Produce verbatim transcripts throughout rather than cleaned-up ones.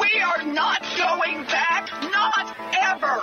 We are not going back. Not ever.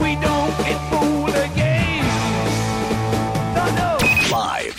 We don't get fooled again. No, no. Live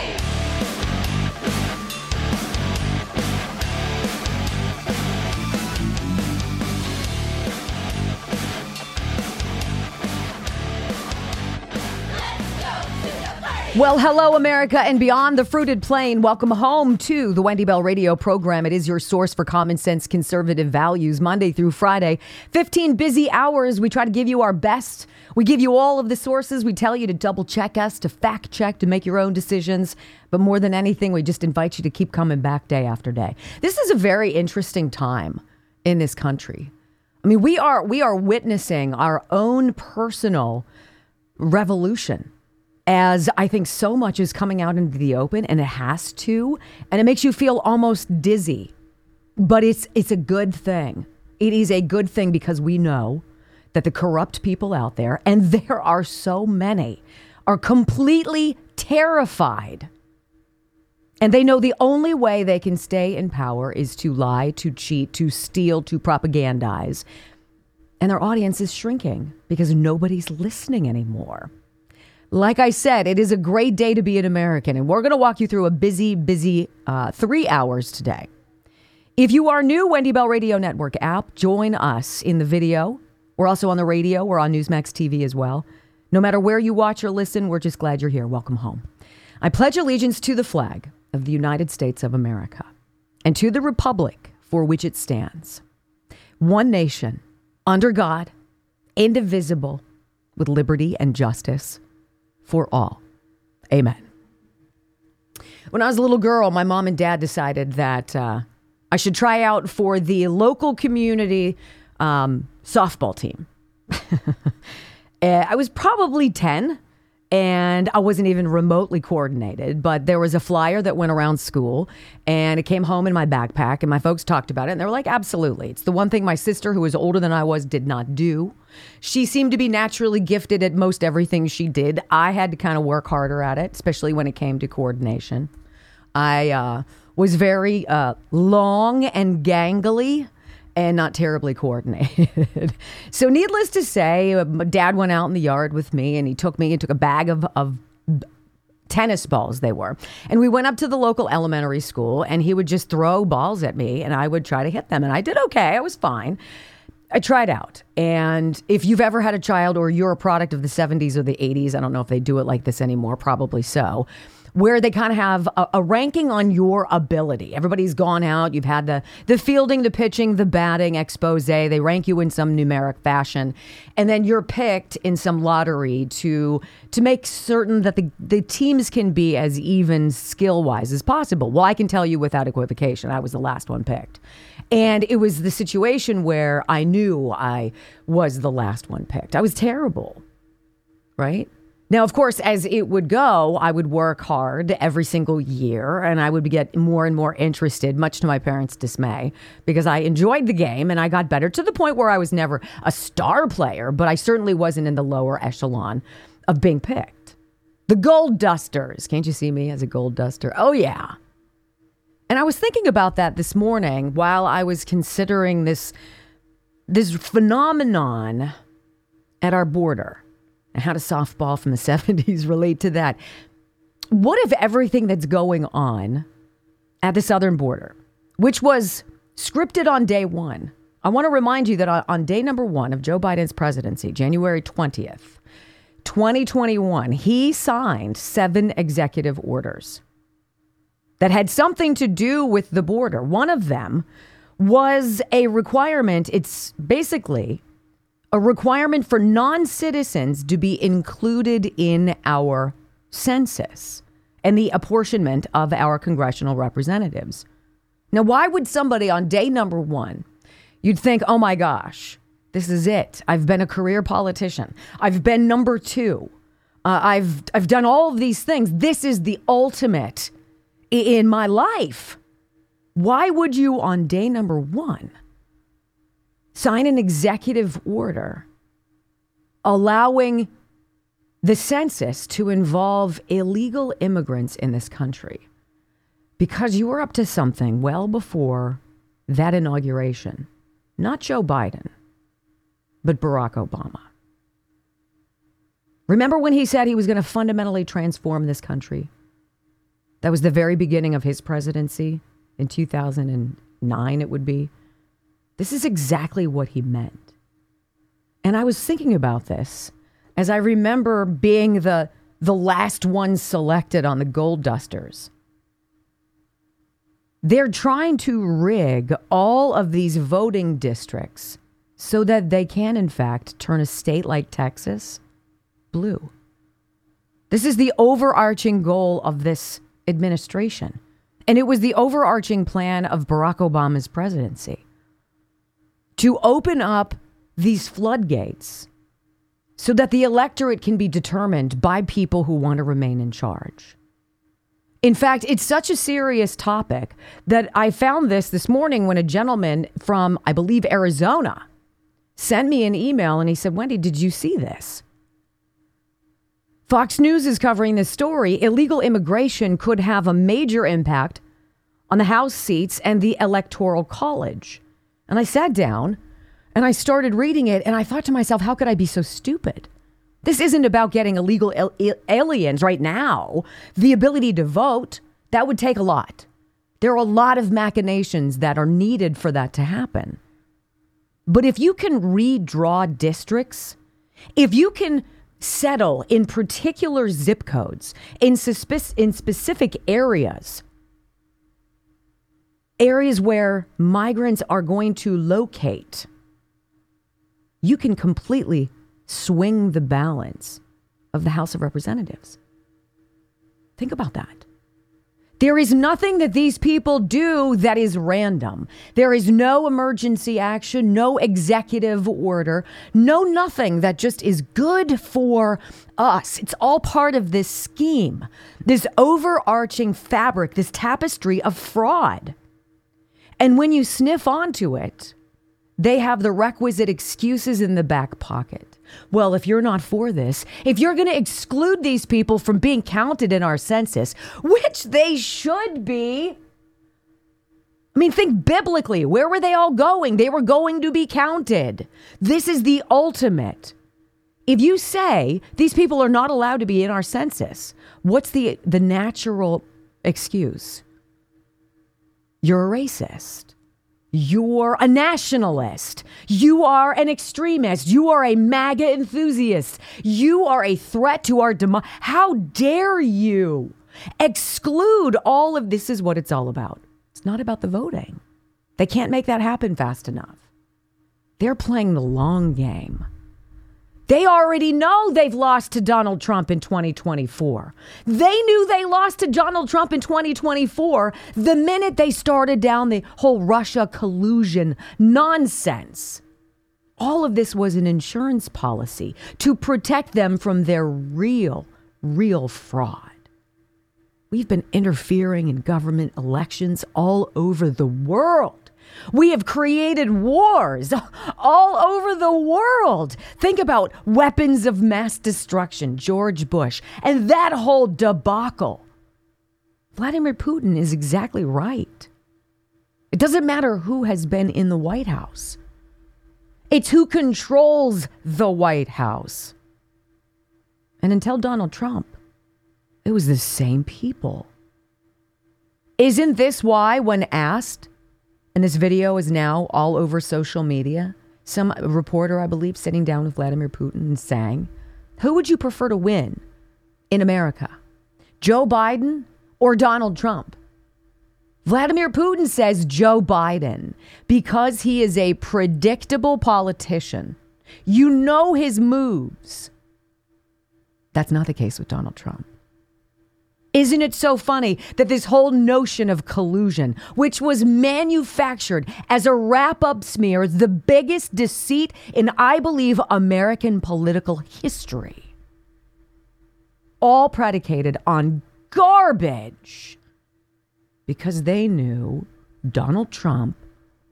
Well, hello, America, and beyond the fruited plain. Welcome home to the Wendy Bell Radio program. It is your source for common sense, conservative values, Monday through Friday. fifteen busy hours. We try to give you our best. We give you all of the sources. We tell you to double check us, to fact check, to make your own decisions. But more than anything, we just invite you to keep coming back day after day. This is a very interesting time in this country. I mean, we are we are witnessing our own personal revolution. As I think so much is coming out into the open, and it has to, and it makes you feel almost dizzy. But it's it's a good thing. It is a good thing because we know that the corrupt people out there, and there are so many, are completely terrified. And they know the only way they can stay in power is to lie, to cheat, to steal, to propagandize. And their audience is shrinking because nobody's listening anymore. Like I said, it is a great day to be an American, and we're going to walk you through a busy, busy uh, three hours today. If you are new, Wendy Bell Radio Network app, join us in the video. We're also on the radio. We're on Newsmax T V as well. No matter where you watch or listen, we're just glad you're here. Welcome home. I pledge allegiance to the flag of the United States of America and to the republic for which it stands. One nation, under God, indivisible, with liberty and justice for all. Amen. When I was a little girl, my mom and dad decided that uh, I should try out for the local community um, softball team. I was probably ten, and I wasn't even remotely coordinated, but there was a flyer that went around school, and it came home in my backpack, and my folks talked about it, and they were like, absolutely. It's the one thing my sister, who was older than I was, did not do. She seemed to be naturally gifted at most everything she did. I had to kind of work harder at it, especially when it came to coordination. I uh, was very uh, long and gangly and not terribly coordinated. So needless to say, my dad went out in the yard with me, and he took me and took a bag of, of tennis balls, they were. And we went up to the local elementary school, and he would just throw balls at me, and I would try to hit them. And I did okay. I was fine. I tried out. And if you've ever had a child, or you're a product of the seventies or the eighties, I don't know if they do it like this anymore, probably so, where they kind of have a, a ranking on your ability. Everybody's gone out. You've had the the fielding, the pitching, the batting, expose. They rank you in some numeric fashion. And then you're picked in some lottery to to make certain that the, the teams can be as even skill-wise as possible. Well, I can tell you without equivocation, I was the last one picked. And it was the situation where I knew I was the last one picked. I was terrible, right? Now, of course, as it would go, I would work hard every single year, and I would get more and more interested, much to my parents' dismay, because I enjoyed the game and I got better, to the point where I was never a star player, but I certainly wasn't in the lower echelon of being picked. The Gold Dusters. Can't you see me as a Gold Duster? Oh, yeah. And I was thinking about that this morning while I was considering this, this phenomenon at our border. And how does softball from the seventies relate to that? What if everything that's going on at the southern border, which was scripted on day one, I want to remind you that on day number one of Joe Biden's presidency, January twentieth, twenty twenty-one, he signed seven executive orders that had something to do with the border. One of them was a requirement. It's basically a requirement for non-citizens to be included in our census and the apportionment of our congressional representatives. Now, why would somebody on day number one, you'd think, oh my gosh, this is it. I've been a career politician. I've been number two. Uh, I've I've done all of these things. This is the ultimate in my life. Why would you on day number one sign an executive order allowing the census to involve illegal immigrants in this country? Because you were up to something well before that inauguration. Not Joe Biden, but Barack Obama. Remember when he said he was going to fundamentally transform this country? That was the very beginning of his presidency in two thousand nine, it would be. This is exactly what he meant. And I was thinking about this as I remember being the, the last one selected on the Gold Dusters. They're trying to rig all of these voting districts so that they can, in fact, turn a state like Texas blue. This is the overarching goal of this administration. And it was the overarching plan of Barack Obama's presidency to open up these floodgates so that the electorate can be determined by people who want to remain in charge. In fact, it's such a serious topic that I found this this morning when a gentleman from, I believe, Arizona sent me an email and he said, Wendy, did you see this? Fox News is covering this story. Illegal immigration could have a major impact on the House seats and the Electoral College. And I sat down and I started reading it and I thought to myself, how could I be so stupid? This isn't about getting illegal aliens right now. The ability to vote, that would take a lot. There are a lot of machinations that are needed for that to happen. But if you can redraw districts, if you can settle in particular zip codes, in, suspic- in specific areas, areas where migrants are going to locate, you can completely swing the balance of the House of Representatives. Think about that. There is nothing that these people do that is random. There is no emergency action, no executive order, no nothing that just is good for us. It's all part of this scheme, this overarching fabric, this tapestry of fraud. And when you sniff onto it, they have the requisite excuses in the back pocket. Well, if you're not for this, if you're going to exclude these people from being counted in our census, which they should be. I mean, think biblically. Where were they all going? They were going to be counted. This is the ultimate. If you say these people are not allowed to be in our census, what's the, the natural excuse? You're a racist. You're a nationalist. You are an extremist. You are a MAGA enthusiast. You are a threat to our democracy. How dare you exclude all of this? Is what it's all about. It's not about the voting. They can't make that happen fast enough. They're playing the long game. They already know they've lost to Donald Trump in twenty twenty-four. They knew they lost to Donald Trump in twenty twenty-four the minute they started down the whole Russia collusion nonsense. All of this was an insurance policy to protect them from their real, real fraud. We've been interfering in government elections all over the world. We have created wars all over the world. Think about weapons of mass destruction, George Bush, and that whole debacle. Vladimir Putin is exactly right. It doesn't matter who has been in the White House. It's who controls the White House. And until Donald Trump, it was the same people. Isn't this why, when asked And this video is now all over social media. Some reporter, I believe, sitting down with Vladimir Putin and saying, who would you prefer to win in America? Joe Biden or Donald Trump? Vladimir Putin says Joe Biden, because he is a predictable politician. You know his moves. That's not the case with Donald Trump. Isn't it so funny that this whole notion of collusion, which was manufactured as a wrap-up smear, is the biggest deceit in, I believe, American political history. All predicated on garbage. Because they knew Donald Trump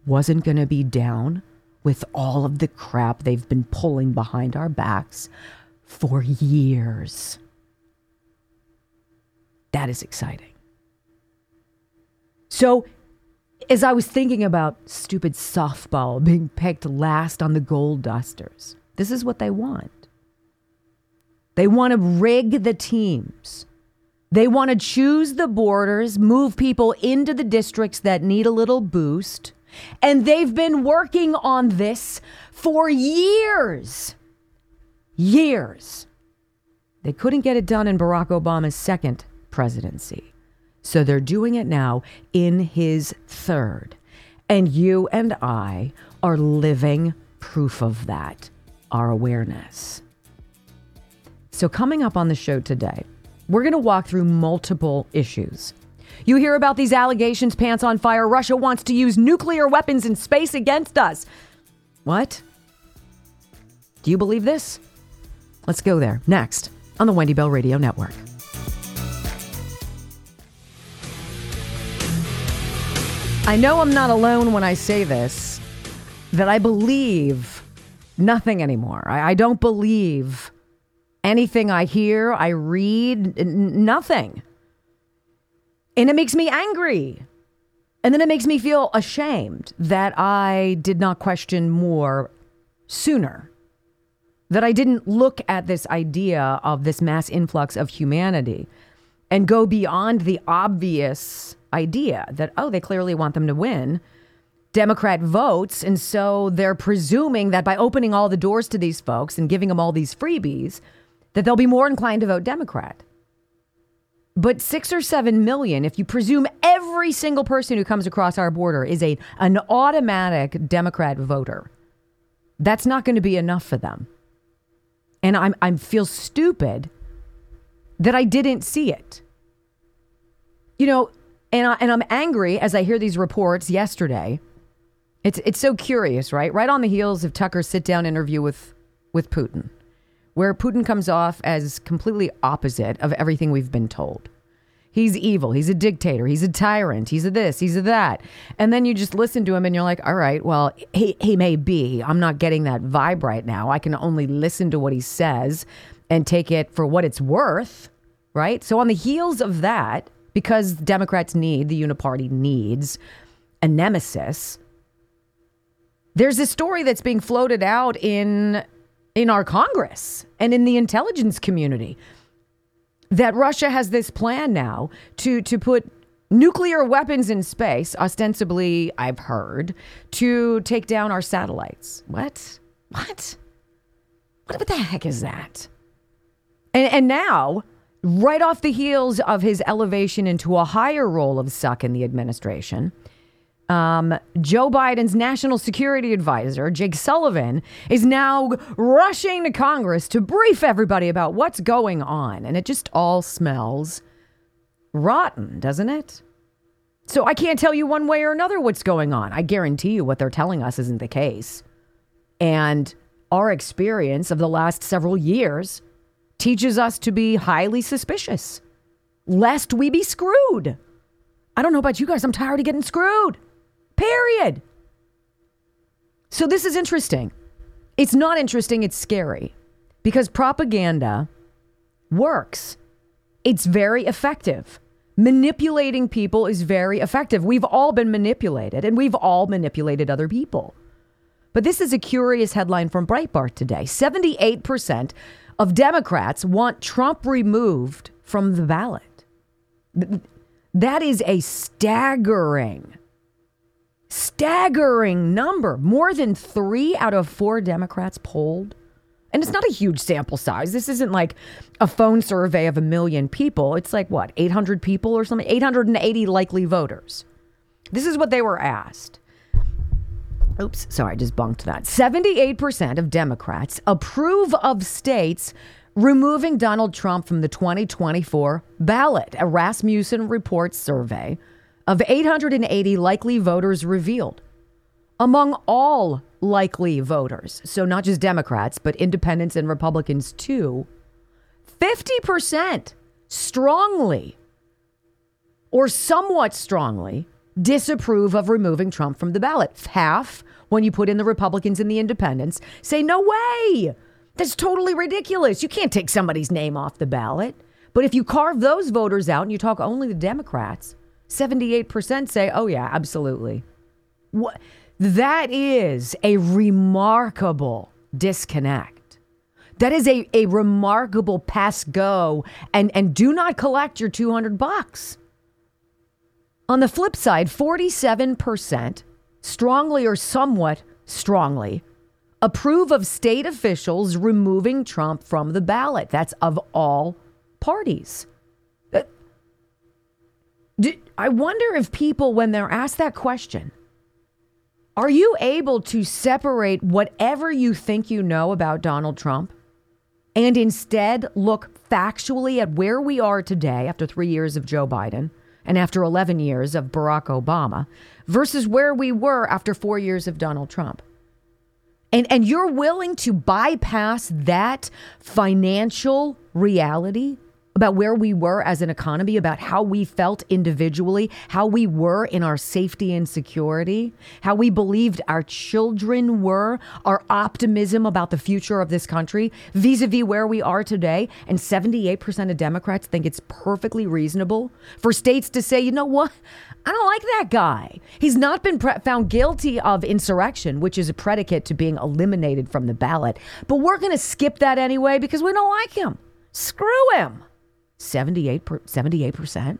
wasn't going to be down with all of the crap they've been pulling behind our backs for years. That is exciting. So, as I was thinking about stupid softball being picked last on the Gold Dusters, this is what they want. They want to rig the teams. They want to choose the borders, move people into the districts that need a little boost. And they've been working on this for years. Years. They couldn't get it done in Barack Obama's second presidency. So they're doing it now in his third. And you and I are living proof of that, our awareness. So coming up on the show today, we're going to walk through multiple issues. You hear about these allegations, pants on fire. Russia wants to use nuclear weapons in space against us. What? Do you believe this? Let's go there next on the Wendy Bell Radio Network. I know I'm not alone when I say this, that I believe nothing anymore. I, I don't believe anything I hear, I read, n- nothing. And it makes me angry. And then it makes me feel ashamed that I did not question more sooner. That I didn't look at this idea of this mass influx of humanity and go beyond the obvious idea that, oh, they clearly want them to win Democrat votes. And so they're presuming that by opening all the doors to these folks and giving them all these freebies, that they'll be more inclined to vote Democrat. But six or seven million, if you presume every single person who comes across our border is a an automatic Democrat voter, that's not going to be enough for them. And I'm I feel stupid that I didn't see it. You know, And, I, and I'm angry as I hear these reports yesterday. It's it's so curious, right? Right on the heels of Tucker's sit-down interview with, with Putin, where Putin comes off as completely opposite of everything we've been told. He's evil. He's a dictator. He's a tyrant. He's a this. He's a that. And then you just listen to him and you're like, all right, well, he, he may be. I'm not getting that vibe right now. I can only listen to what he says and take it for what it's worth, right? So on the heels of that, because Democrats need, the Uniparty needs a nemesis. There's a story that's being floated out in, in our Congress and in the intelligence community that Russia has this plan now to, to put nuclear weapons in space, ostensibly, I've heard, to take down our satellites. What? What? What, what the heck is that? And, and now, right off the heels of his elevation into a higher role of suck in the administration, um, Joe Biden's national security advisor, Jake Sullivan, is now rushing to Congress to brief everybody about what's going on. And it just all smells rotten, doesn't it? So I can't tell you one way or another what's going on. I guarantee you what they're telling us isn't the case. And our experience of the last several years teaches us to be highly suspicious, lest we be screwed. I don't know about you guys. I'm tired of getting screwed. Period. So this is interesting. It's not interesting. It's scary because propaganda works. It's very effective. Manipulating people is very effective. We've all been manipulated and we've all manipulated other people. But this is a curious headline from Breitbart today. seventy-eight percent of Democrats want Trump removed from the ballot. That is a staggering Staggering number. More than three out of four Democrats polled. And it's not a huge sample size. This isn't like a phone survey of a million people. It's like, what, eight hundred people or something? eight hundred eighty likely voters. This is what they were asked. Oops, sorry, I just bunked that. seventy-eight percent of Democrats approve of states removing Donald Trump from the twenty twenty-four ballot. A Rasmussen Reports survey of eight hundred eighty likely voters revealed. Among all likely voters, so not just Democrats, but independents and Republicans too, fifty percent strongly or somewhat strongly disapprove of removing Trump from the ballot. Half, when you put in the Republicans and the independents, say, no way, that's totally ridiculous. You can't take somebody's name off the ballot. But if you carve those voters out and you talk only the Democrats, seventy-eight percent say, oh yeah, absolutely. What? That is a remarkable disconnect. That is a, a remarkable pass go and, and do not collect your two hundred bucks. On the flip side, forty-seven percent strongly or somewhat strongly approve of state officials removing Trump from the ballot. That's of all parties. I wonder if people, when they're asked that question, are you able to separate whatever you think you know about Donald Trump and instead look factually at where we are today after three years of Joe Biden and after eleven years of Barack Obama versus where we were after four years of Donald Trump? And, and you're willing to bypass that financial reality about where we were as an economy, about how we felt individually, how we were in our safety and security, how we believed our children were, our optimism about the future of this country, vis-a-vis where we are today. And seventy-eight percent of Democrats think it's perfectly reasonable for states to say, you know what? I don't like that guy. He's not been pre- found guilty of insurrection, which is a predicate to being eliminated from the ballot. But we're going to skip that anyway because we don't like him. Screw him. seventy-eight percent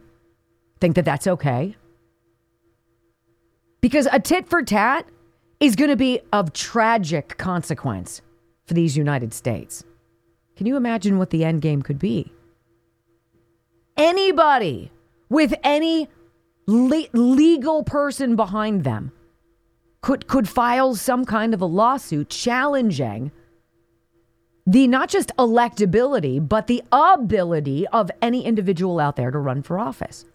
think that that's okay. Because a tit for tat is going to be of tragic consequence for these United States. Can you imagine what the end game could be? Anybody with any le- legal person behind them could, could file some kind of a lawsuit challenging the not just electability, but the ability of any individual out there to run for office.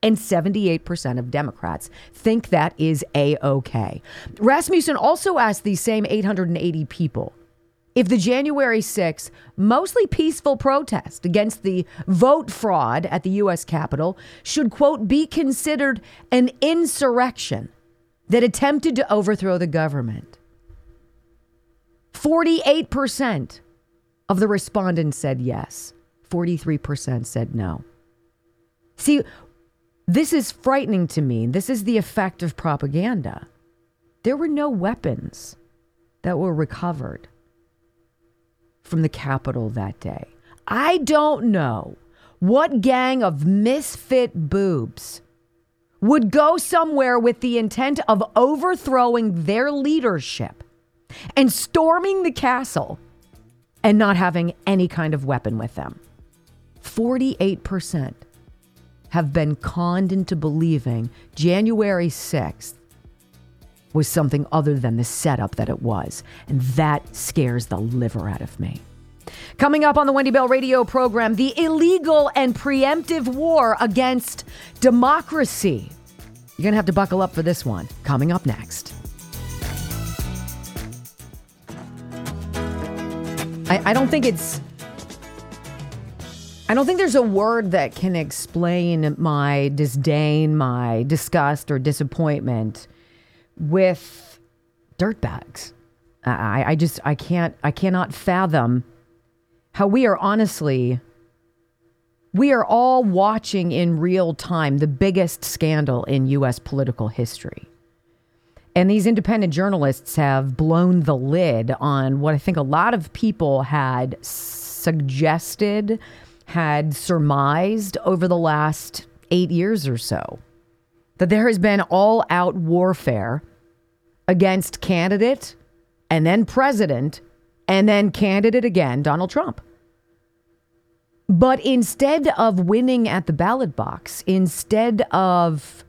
And seventy-eight percent of Democrats think that is a-okay. Rasmussen also asked these same eight hundred eighty people if the January sixth, mostly peaceful protest against the vote fraud at the U S Capitol should, quote, be considered an insurrection that attempted to overthrow the government. forty-eight percent of the respondents said yes. forty-three percent said no. See, this is frightening to me. This is the effect of propaganda. There were no weapons that were recovered from the Capitol that day. I don't know what gang of misfit boobs would go somewhere with the intent of overthrowing their leadership and storming the castle and not having any kind of weapon with them. forty-eight percent have been conned into believing January sixth was something other than the setup that it was. And that scares the liver out of me. Coming up on the Wendy Bell Radio program, the illegal and preemptive war against democracy. You're going to have to buckle up for this one. Coming up next. I don't think it's, I don't think there's a word that can explain my disdain, my disgust or disappointment with dirtbags. I, I just, I can't, I cannot fathom how we are honestly, we are all watching in real time the biggest scandal in U S political history. And these independent journalists have blown the lid on what I think a lot of people had suggested, had surmised over the last eight years or so. that there has been all-out warfare against candidate and then president and then candidate again, Donald Trump. But instead of winning at the ballot box, instead of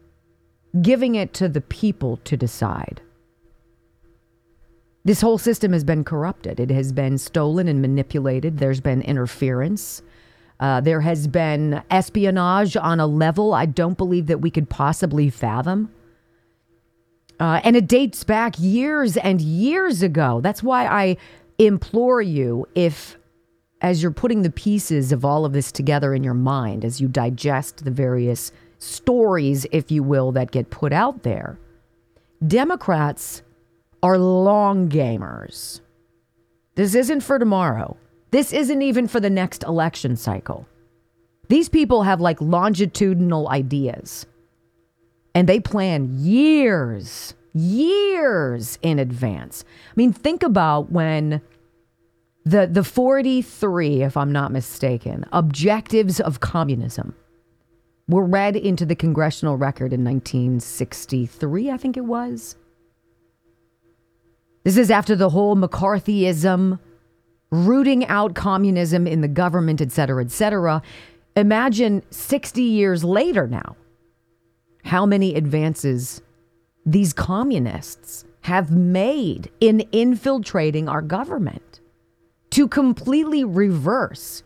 giving it to the people to decide, this whole system has been corrupted. It has been stolen and manipulated. There's been interference. Uh, there has been espionage on a level I don't believe that we could possibly fathom. Uh, and it dates back years and years ago. That's why I implore you, if as you're putting the pieces of all of this together in your mind, as you digest the various stories, if you will, that get put out there, Democrats are long gamers. This isn't for tomorrow. This isn't even for the next election cycle. These people have like longitudinal ideas, and they plan years, years in advance. I mean, think about when the the forty-three, if I'm not mistaken, objectives of communism were read into the congressional record in nineteen sixty-three, I think it was. This is after the whole McCarthyism, rooting out communism in the government, et cetera, et cetera. Imagine sixty years later now, how many advances these communists have made in infiltrating our government to completely reverse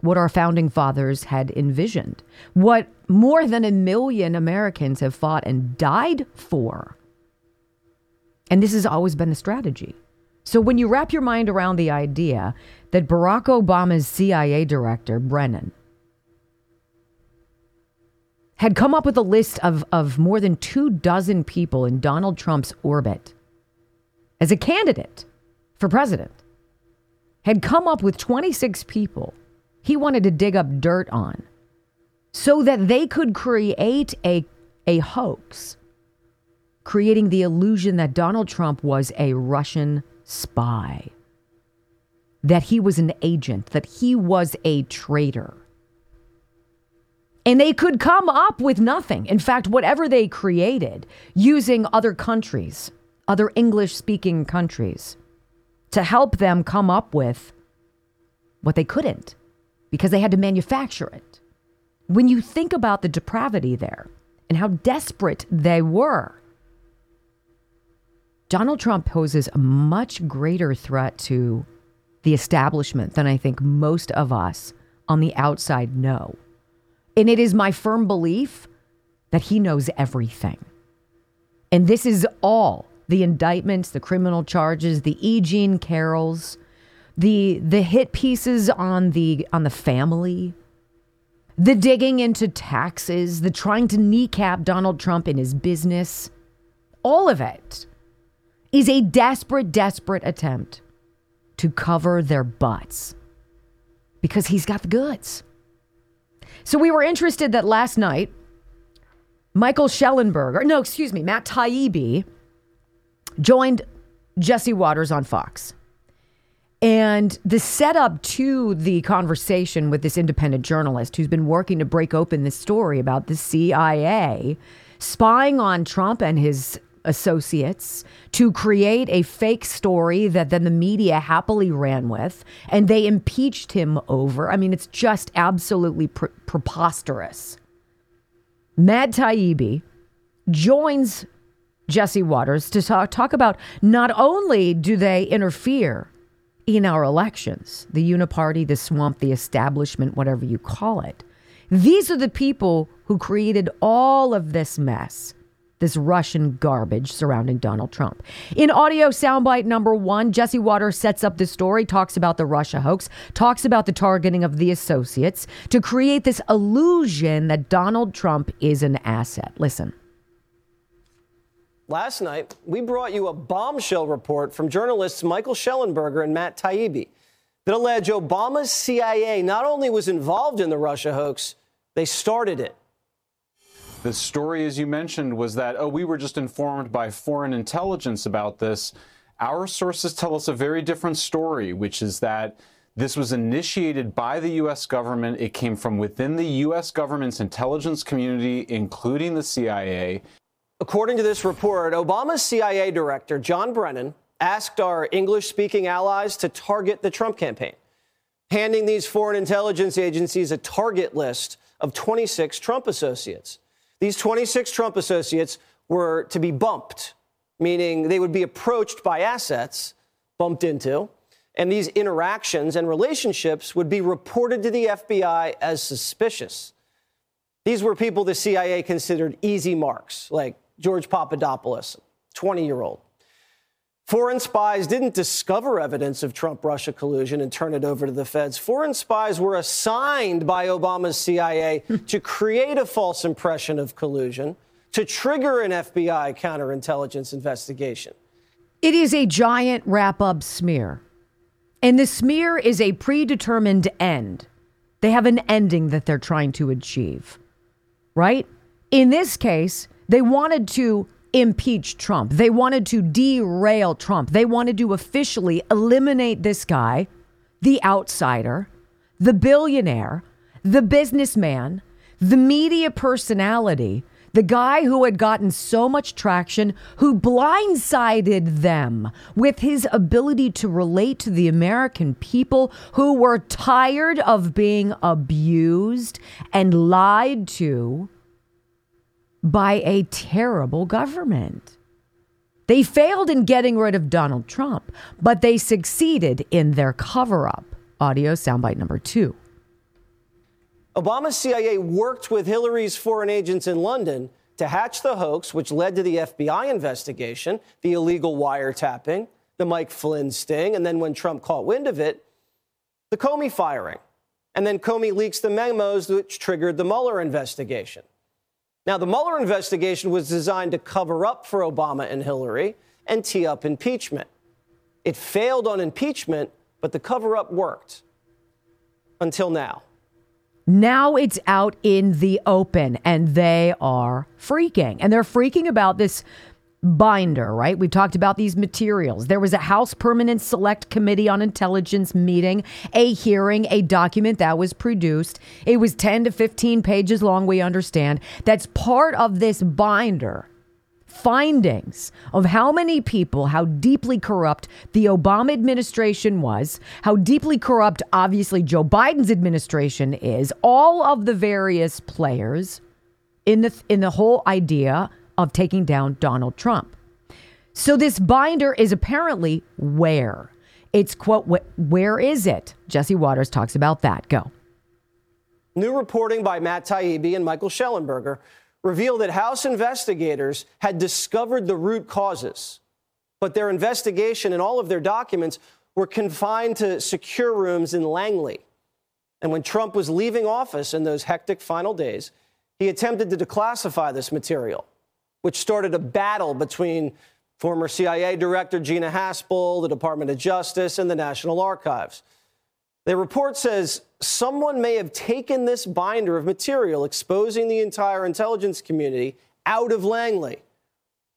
what our founding fathers had envisioned, what more than a million Americans have fought and died for. And this has always been a strategy. So when you wrap your mind around the idea that Barack Obama's C I A director, Brennan, had come up with a list of, of more than two dozen people in Donald Trump's orbit as a candidate for president, had come up with twenty-six people he wanted to dig up dirt on so that they could create a, a hoax, creating the illusion that Donald Trump was a Russian spy, that he was an agent, that he was a traitor. And they could come up with nothing. In fact, whatever they created, using other countries, other English-speaking countries, to help them come up with what they couldn't, because they had to manufacture it. When you think about the depravity there and how desperate they were, Donald Trump poses a much greater threat to the establishment than I think most of us on the outside know. And it is my firm belief that he knows everything. And this is all the indictments, the criminal charges, the E. Jean Carrolls, the the hit pieces on the on the family, the digging into taxes, the trying to kneecap Donald Trump in his business, all of it is a desperate, desperate attempt to cover their butts because he's got the goods. So we were interested that last night, Michael Schellenberger, no, excuse me, Matt Taibbi joined Jesse Waters on Fox. And the setup to the conversation with this independent journalist who's been working to break open this story about the C I A spying on Trump and his associates to create a fake story that then the media happily ran with and they impeached him over. I mean, it's just absolutely pre- preposterous. Matt Taibbi joins Jesse Waters to talk, talk about not only do they interfere in our elections, the uniparty, the swamp, the establishment, whatever you call it. These are the people who created all of this mess, this Russian garbage surrounding Donald Trump. In audio soundbite number one, Jesse Waters sets up the story, talks about the Russia hoax, talks about the targeting of the associates to create this illusion that Donald Trump is an asset. Listen. Last night, we brought you a bombshell report from journalists Michael Schellenberger and Matt Taibbi that allege Obama's C I A not only was involved in the Russia hoax, they started it. The story, as you mentioned, was that, oh, we were just informed by foreign intelligence about this. Our sources tell us a very different story, which is that This was initiated by the U S government. It came from within the U S government's intelligence community, including the C I A. According to this report, Obama's C I A director, John Brennan, asked our English-speaking allies to target the Trump campaign, handing these foreign intelligence agencies a target list of twenty-six Trump associates. These twenty-six Trump associates were to be bumped, meaning they would be approached by assets, bumped into, and these interactions and relationships would be reported to the F B I as suspicious. These were people the C I A considered easy marks, like George Papadopoulos, twenty-year-old. Foreign spies didn't discover evidence of Trump-Russia collusion and turn it over to the feds. Foreign spies were assigned by Obama's C I A to create a false impression of collusion, to trigger an F B I counterintelligence investigation. It is a giant wrap-up smear. And the smear is a predetermined end. They have an ending that they're trying to achieve, right? In this case, they wanted to impeach Trump. They wanted to derail Trump. They wanted to officially eliminate this guy, the outsider, the billionaire, the businessman, the media personality, the guy who had gotten so much traction, who blindsided them with his ability to relate to the American people who were tired of being abused and lied to by a terrible government. They failed in getting rid of Donald Trump, but they succeeded in their cover-up. Audio soundbite number two. Obama's C I A worked with Hillary's foreign agents in London to hatch the hoax, which led to the F B I investigation, the illegal wiretapping, the Mike Flynn sting, and then when Trump caught wind of it, the Comey firing. And then Comey leaks the memos which triggered the Mueller investigation. Now, the Mueller investigation was designed to cover up for Obama and Hillary and tee up impeachment. It failed on impeachment, but the cover-up worked. Until now. Now it's out in the open, and they are freaking. And they're freaking about this binder, right? We've talked about these materials. There was a House Permanent Select Committee on Intelligence meeting, a hearing, a document that was produced. It was ten to fifteen pages long, we understand. That's part of this binder. Findings of how many people, how deeply corrupt the Obama administration was, how deeply corrupt, obviously, Joe Biden's administration is, all of the various players in the in the whole idea of taking down Donald Trump. So this binder is apparently where? It's, quote, wh- where is it? Jesse Waters talks about that. Go. New reporting by Matt Taibbi and Michael Schellenberger revealed that House investigators had discovered the root causes, but their investigation and all of their documents were confined to secure rooms in Langley. And when Trump was leaving office in those hectic final days, he attempted to declassify this material, which started a battle between former C I A Director Gina Haspel, the Department of Justice, and the National Archives. The report says someone may have taken this binder of material exposing the entire intelligence community out of Langley.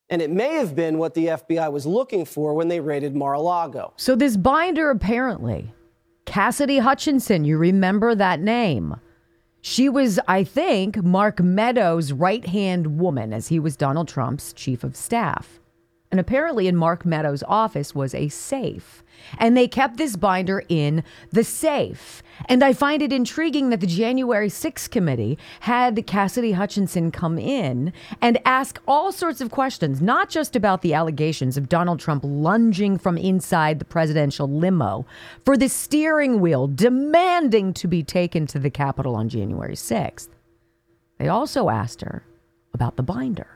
And it may have been what the F B I was looking for when they raided Mar-a-Lago. So this binder, apparently, Cassidy Hutchinson, you remember that name. She was, I think, Mark Meadows' right-hand woman, as he was Donald Trump's chief of staff. And apparently in Mark Meadows' office was a safe. And they kept this binder in the safe. And I find it intriguing that the January sixth committee had Cassidy Hutchinson come in and ask all sorts of questions, not just about the allegations of Donald Trump lunging from inside the presidential limo for the steering wheel, demanding to be taken to the Capitol on January sixth. They also asked her about the binder.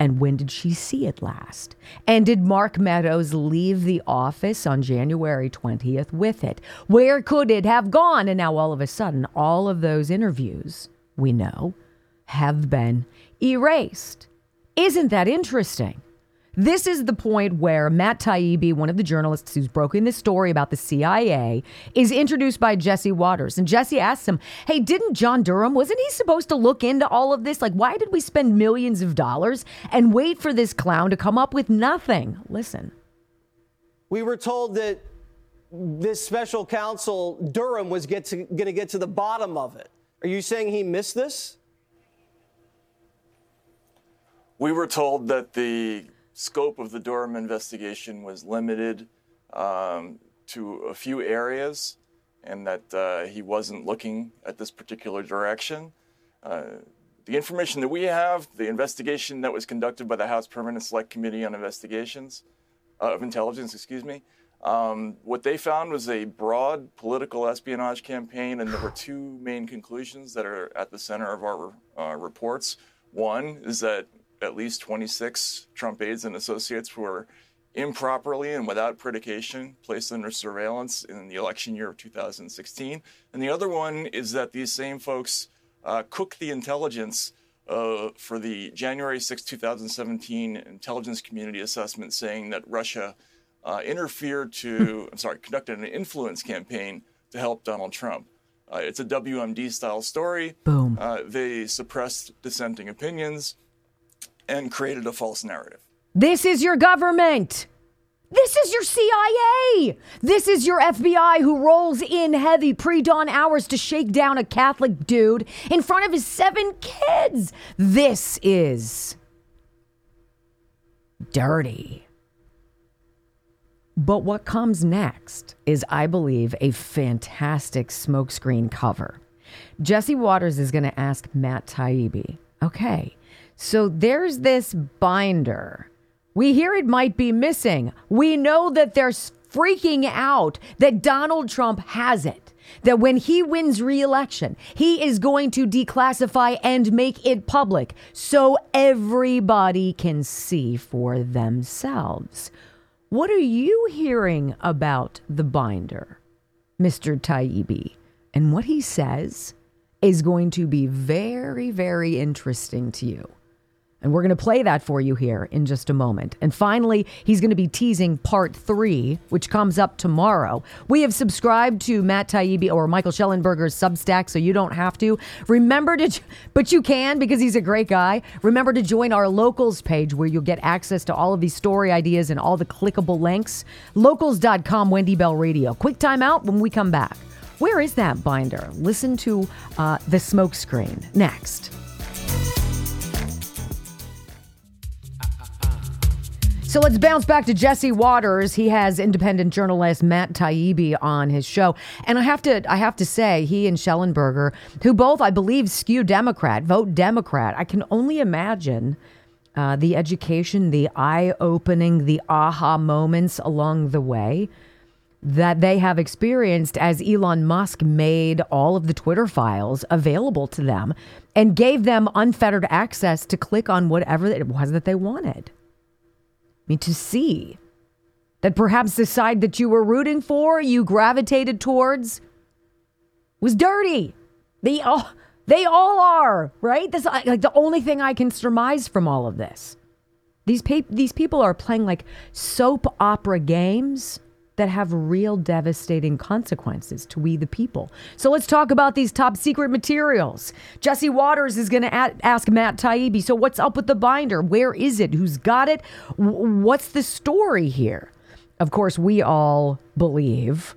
And when did she see it last? And did Mark Meadows leave the office on January twentieth with it? Where could it have gone? And now all of a sudden, all of those interviews, we know, have been erased. Isn't that interesting? This is the point where Matt Taibbi, one of the journalists who's broken this story about the C I A, is introduced by Jesse Waters. And Jesse asks him, hey, didn't John Durham, wasn't he supposed to look into all of this? Like, why did we spend millions of dollars and wait for this clown to come up with nothing? Listen. We were told that this special counsel, Durham, was get to, going to get to the bottom of it. Are you saying he missed this? We were told that the scope of the Durham investigation was limited um, to a few areas and that uh, he wasn't looking at this particular direction. Uh, the information that we have, the investigation that was conducted by the House Permanent Select Committee on Investigations uh, of Intelligence, excuse me, um, what they found was a broad political espionage campaign, and there were two main conclusions that are at the center of our uh, reports. One is that at least twenty-six Trump aides and associates were improperly and without predication placed under surveillance in the election year of two thousand sixteen. And the other one is that these same folks uh, cooked the intelligence uh, for the January sixth, twenty seventeen intelligence community assessment, saying that Russia uh, interfered to, I'm sorry, conducted an influence campaign to help Donald Trump. Uh, it's a W M D-style story. Boom. Uh, they suppressed dissenting opinions and created a false narrative. This is your government. This is your C I A. This is your F B I, who rolls in heavy pre-dawn hours to shake down a Catholic dude in front of his seven kids. This is dirty. But what comes next is, I believe, a fantastic smokescreen cover. Jesse Waters is going to ask Matt Taibbi, okay, so there's this binder. We hear it might be missing. We know that they're freaking out that Donald Trump has it, that when he wins re-election, he is going to declassify and make it public so everybody can see for themselves. What are you hearing about the binder, Mister Taibbi? And what he says is going to be very, very interesting to you. And we're going to play that for you here in just a moment. And finally, he's going to be teasing part three, which comes up tomorrow. We have subscribed to Matt Taibbi or Michael Schellenberger's Substack, so you don't have to. Remember to, but you can, because he's a great guy. Remember to join our Locals page, where you'll get access to all of these story ideas and all the clickable links. Locals dot com, Wendy Bell Radio. Quick time out when we come back. Where is that binder? Listen to uh, the smokescreen next. So let's bounce back to Jesse Waters. He has independent journalist Matt Taibbi on his show. And I have to I have to say, he and Schellenberger, who both, I believe, skew Democrat, vote Democrat. I can only imagine uh, the education, the eye-opening, the aha moments along the way that they have experienced as Elon Musk made all of the Twitter files available to them and gave them unfettered access to click on whatever it was that they wanted. I mean, to see that perhaps the side that you were rooting for, you gravitated towards, was dirty. They all, they all are, right? That's like the only thing I can surmise from all of this. These pe- these people are playing like soap opera games that have real devastating consequences to we the people. So let's talk about these top secret materials. Jesse Waters is going to ask Matt Taibbi, so what's up with the binder? Where is it? Who's got it? What's the story here? Of course, we all believe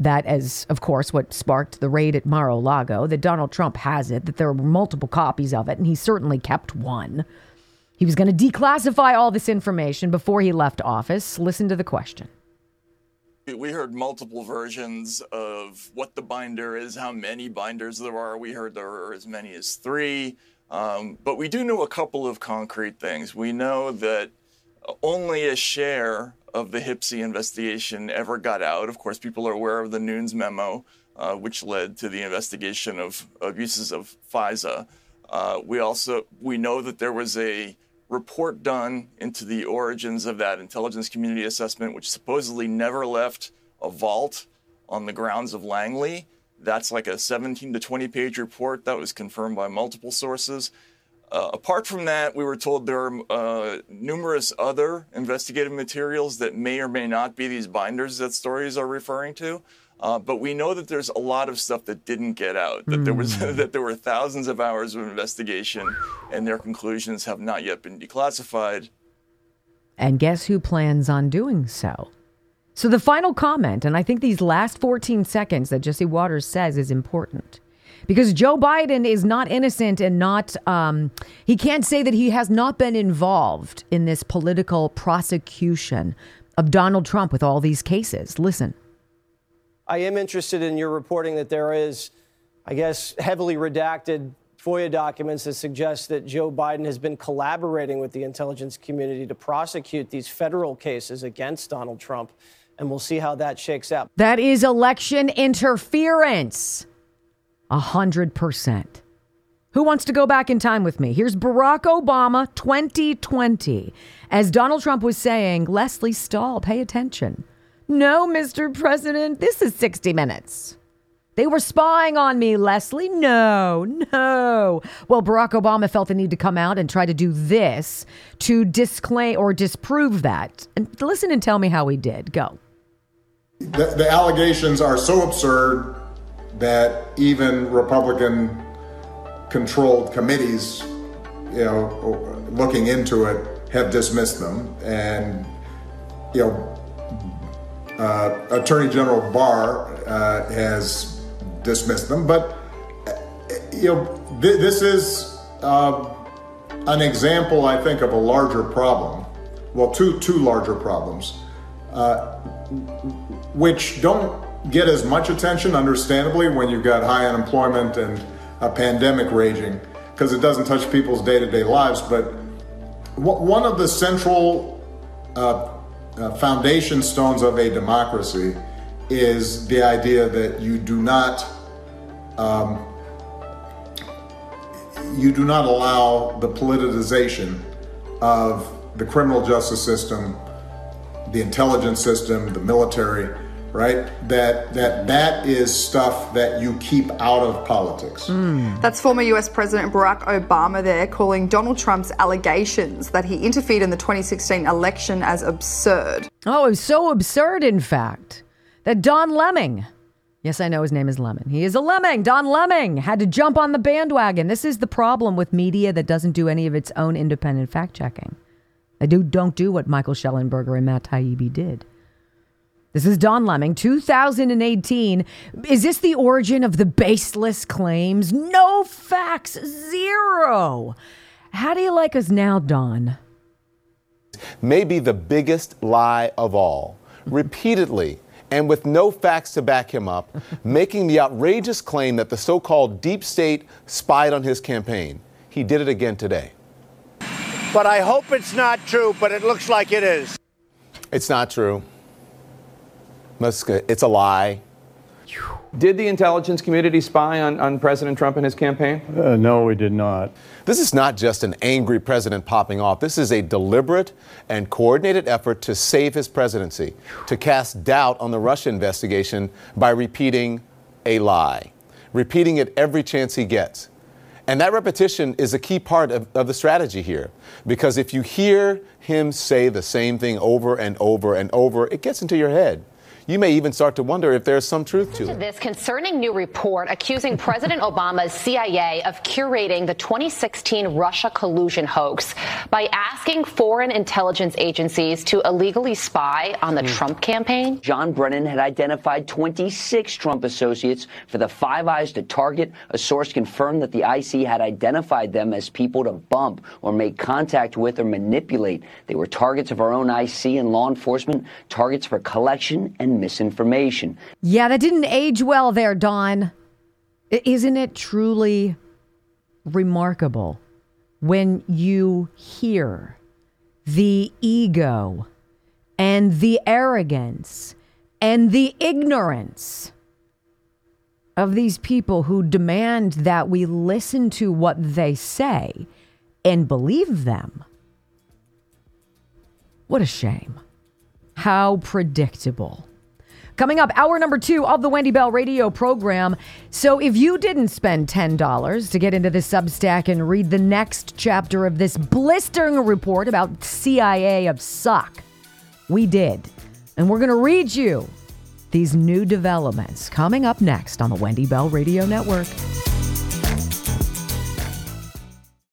that, as of course what sparked the raid at Mar-a-Lago, that Donald Trump has it, that there were multiple copies of it, and he certainly kept one. He was going to declassify all this information before he left office. Listen to the question. We heard multiple versions of what the binder is, how many binders there are. We heard there are as many as three. Um, but we do know a couple of concrete things. We know that only a share of the H P S C I investigation ever got out. Of course, people are aware of the Nunes memo, uh, which led to the investigation of abuses of FISA. Uh, we also we know that there was a report done into the origins of that intelligence community assessment, which supposedly never left a vault on the grounds of Langley. That's like a seventeen to twenty page report that was confirmed by multiple sources. Uh, apart from that, we were told there are uh, numerous other investigative materials that may or may not be these binders that stories are referring to. Uh, but we know that there's a lot of stuff that didn't get out, that mm. there was that there were thousands of hours of investigation and their conclusions have not yet been declassified. And guess who plans on doing so? So the final comment, and I think these last fourteen seconds that Jesse Waters says is important, because Joe Biden is not innocent and not um, he can't say that he has not been involved in this political prosecution of Donald Trump with all these cases. Listen. I am interested in your reporting that there is, I guess, heavily redacted FOIA documents that suggest that Joe Biden has been collaborating with the intelligence community to prosecute these federal cases against Donald Trump. And we'll see how that shakes out. That is election interference. A hundred percent. Who wants to go back in time with me? Here's Barack Obama twenty twenty. As Donald Trump was saying, Leslie Stahl, pay attention. No, Mister President, this is sixty minutes. They were spying on me, Leslie. No, no. Well, Barack Obama felt the need to come out and try to do this to disclaim or disprove that. And listen and tell me how he did. Go. The, the allegations are so absurd that even Republican-controlled committees, you know, looking into it, have dismissed them. And, you know, Uh, Attorney General Barr uh, has dismissed them, but you know th- this is uh, an example, I think, of a larger problem. Well, two two larger problems, uh, which don't get as much attention, understandably, when you've got high unemployment and a pandemic raging, because it doesn't touch people's day-to-day lives. But w- one of the central uh, Uh, foundation stones of a democracy is the idea that you do not um, you do not allow the politicization of the criminal justice system, the intelligence system, the military, right? That that that is stuff that you keep out of politics. Mm. That's former U S President Barack Obama there calling Donald Trump's allegations that he interfered in the twenty sixteen election as absurd. Oh, it was so absurd, in fact, that Don Lemon, yes, I know his name is Lemon. He is a lemming. Don Lemon had to jump on the bandwagon. This is the problem with media that doesn't do any of its own independent fact-checking. They do, don't do what Michael Schellenberger and Matt Taibbi did. This is Don Lemon, two thousand eighteen. Is this the origin of the baseless claims? No facts, zero. How do you like us now, Don? Maybe the biggest lie of all. Repeatedly, and with no facts to back him up, making the outrageous claim that the so-called deep state spied on his campaign. He did it again today. But I hope it's not true, but it looks like it is. It's not true. It's a lie. Did the intelligence community spy on, on President Trump and his campaign? Uh, no, we did not. This is not just an angry president popping off. This is a deliberate and coordinated effort to save his presidency, to cast doubt on the Russia investigation by repeating a lie, repeating it every chance he gets. And that repetition is a key part of, of the strategy here, because if you hear him say the same thing over and over and over, it gets into your head. You may even start to wonder if there's some truth to it. This concerning new report accusing President Obama's C I A of curating the twenty sixteen Russia collusion hoax by asking foreign intelligence agencies to illegally spy on the mm. Trump campaign. John Brennan had identified twenty-six Trump associates for the Five Eyes to target. A source confirmed that the I C had identified them as people to bump or make contact with or manipulate. They were targets of our own I C and law enforcement, targets for collection and misinformation. Yeah, that didn't age well there, Don. Isn't it truly remarkable when you hear the ego and the arrogance and the ignorance of these people who demand that we listen to what they say and believe them? What a shame. How predictable. Coming up, hour number two of the Wendy Bell radio program. So if you didn't spend ten dollars to get into the Substack and read the next chapter of this blistering report about C I A of suck, we did. And we're going to read you these new developments coming up next on the Wendy Bell Radio Network.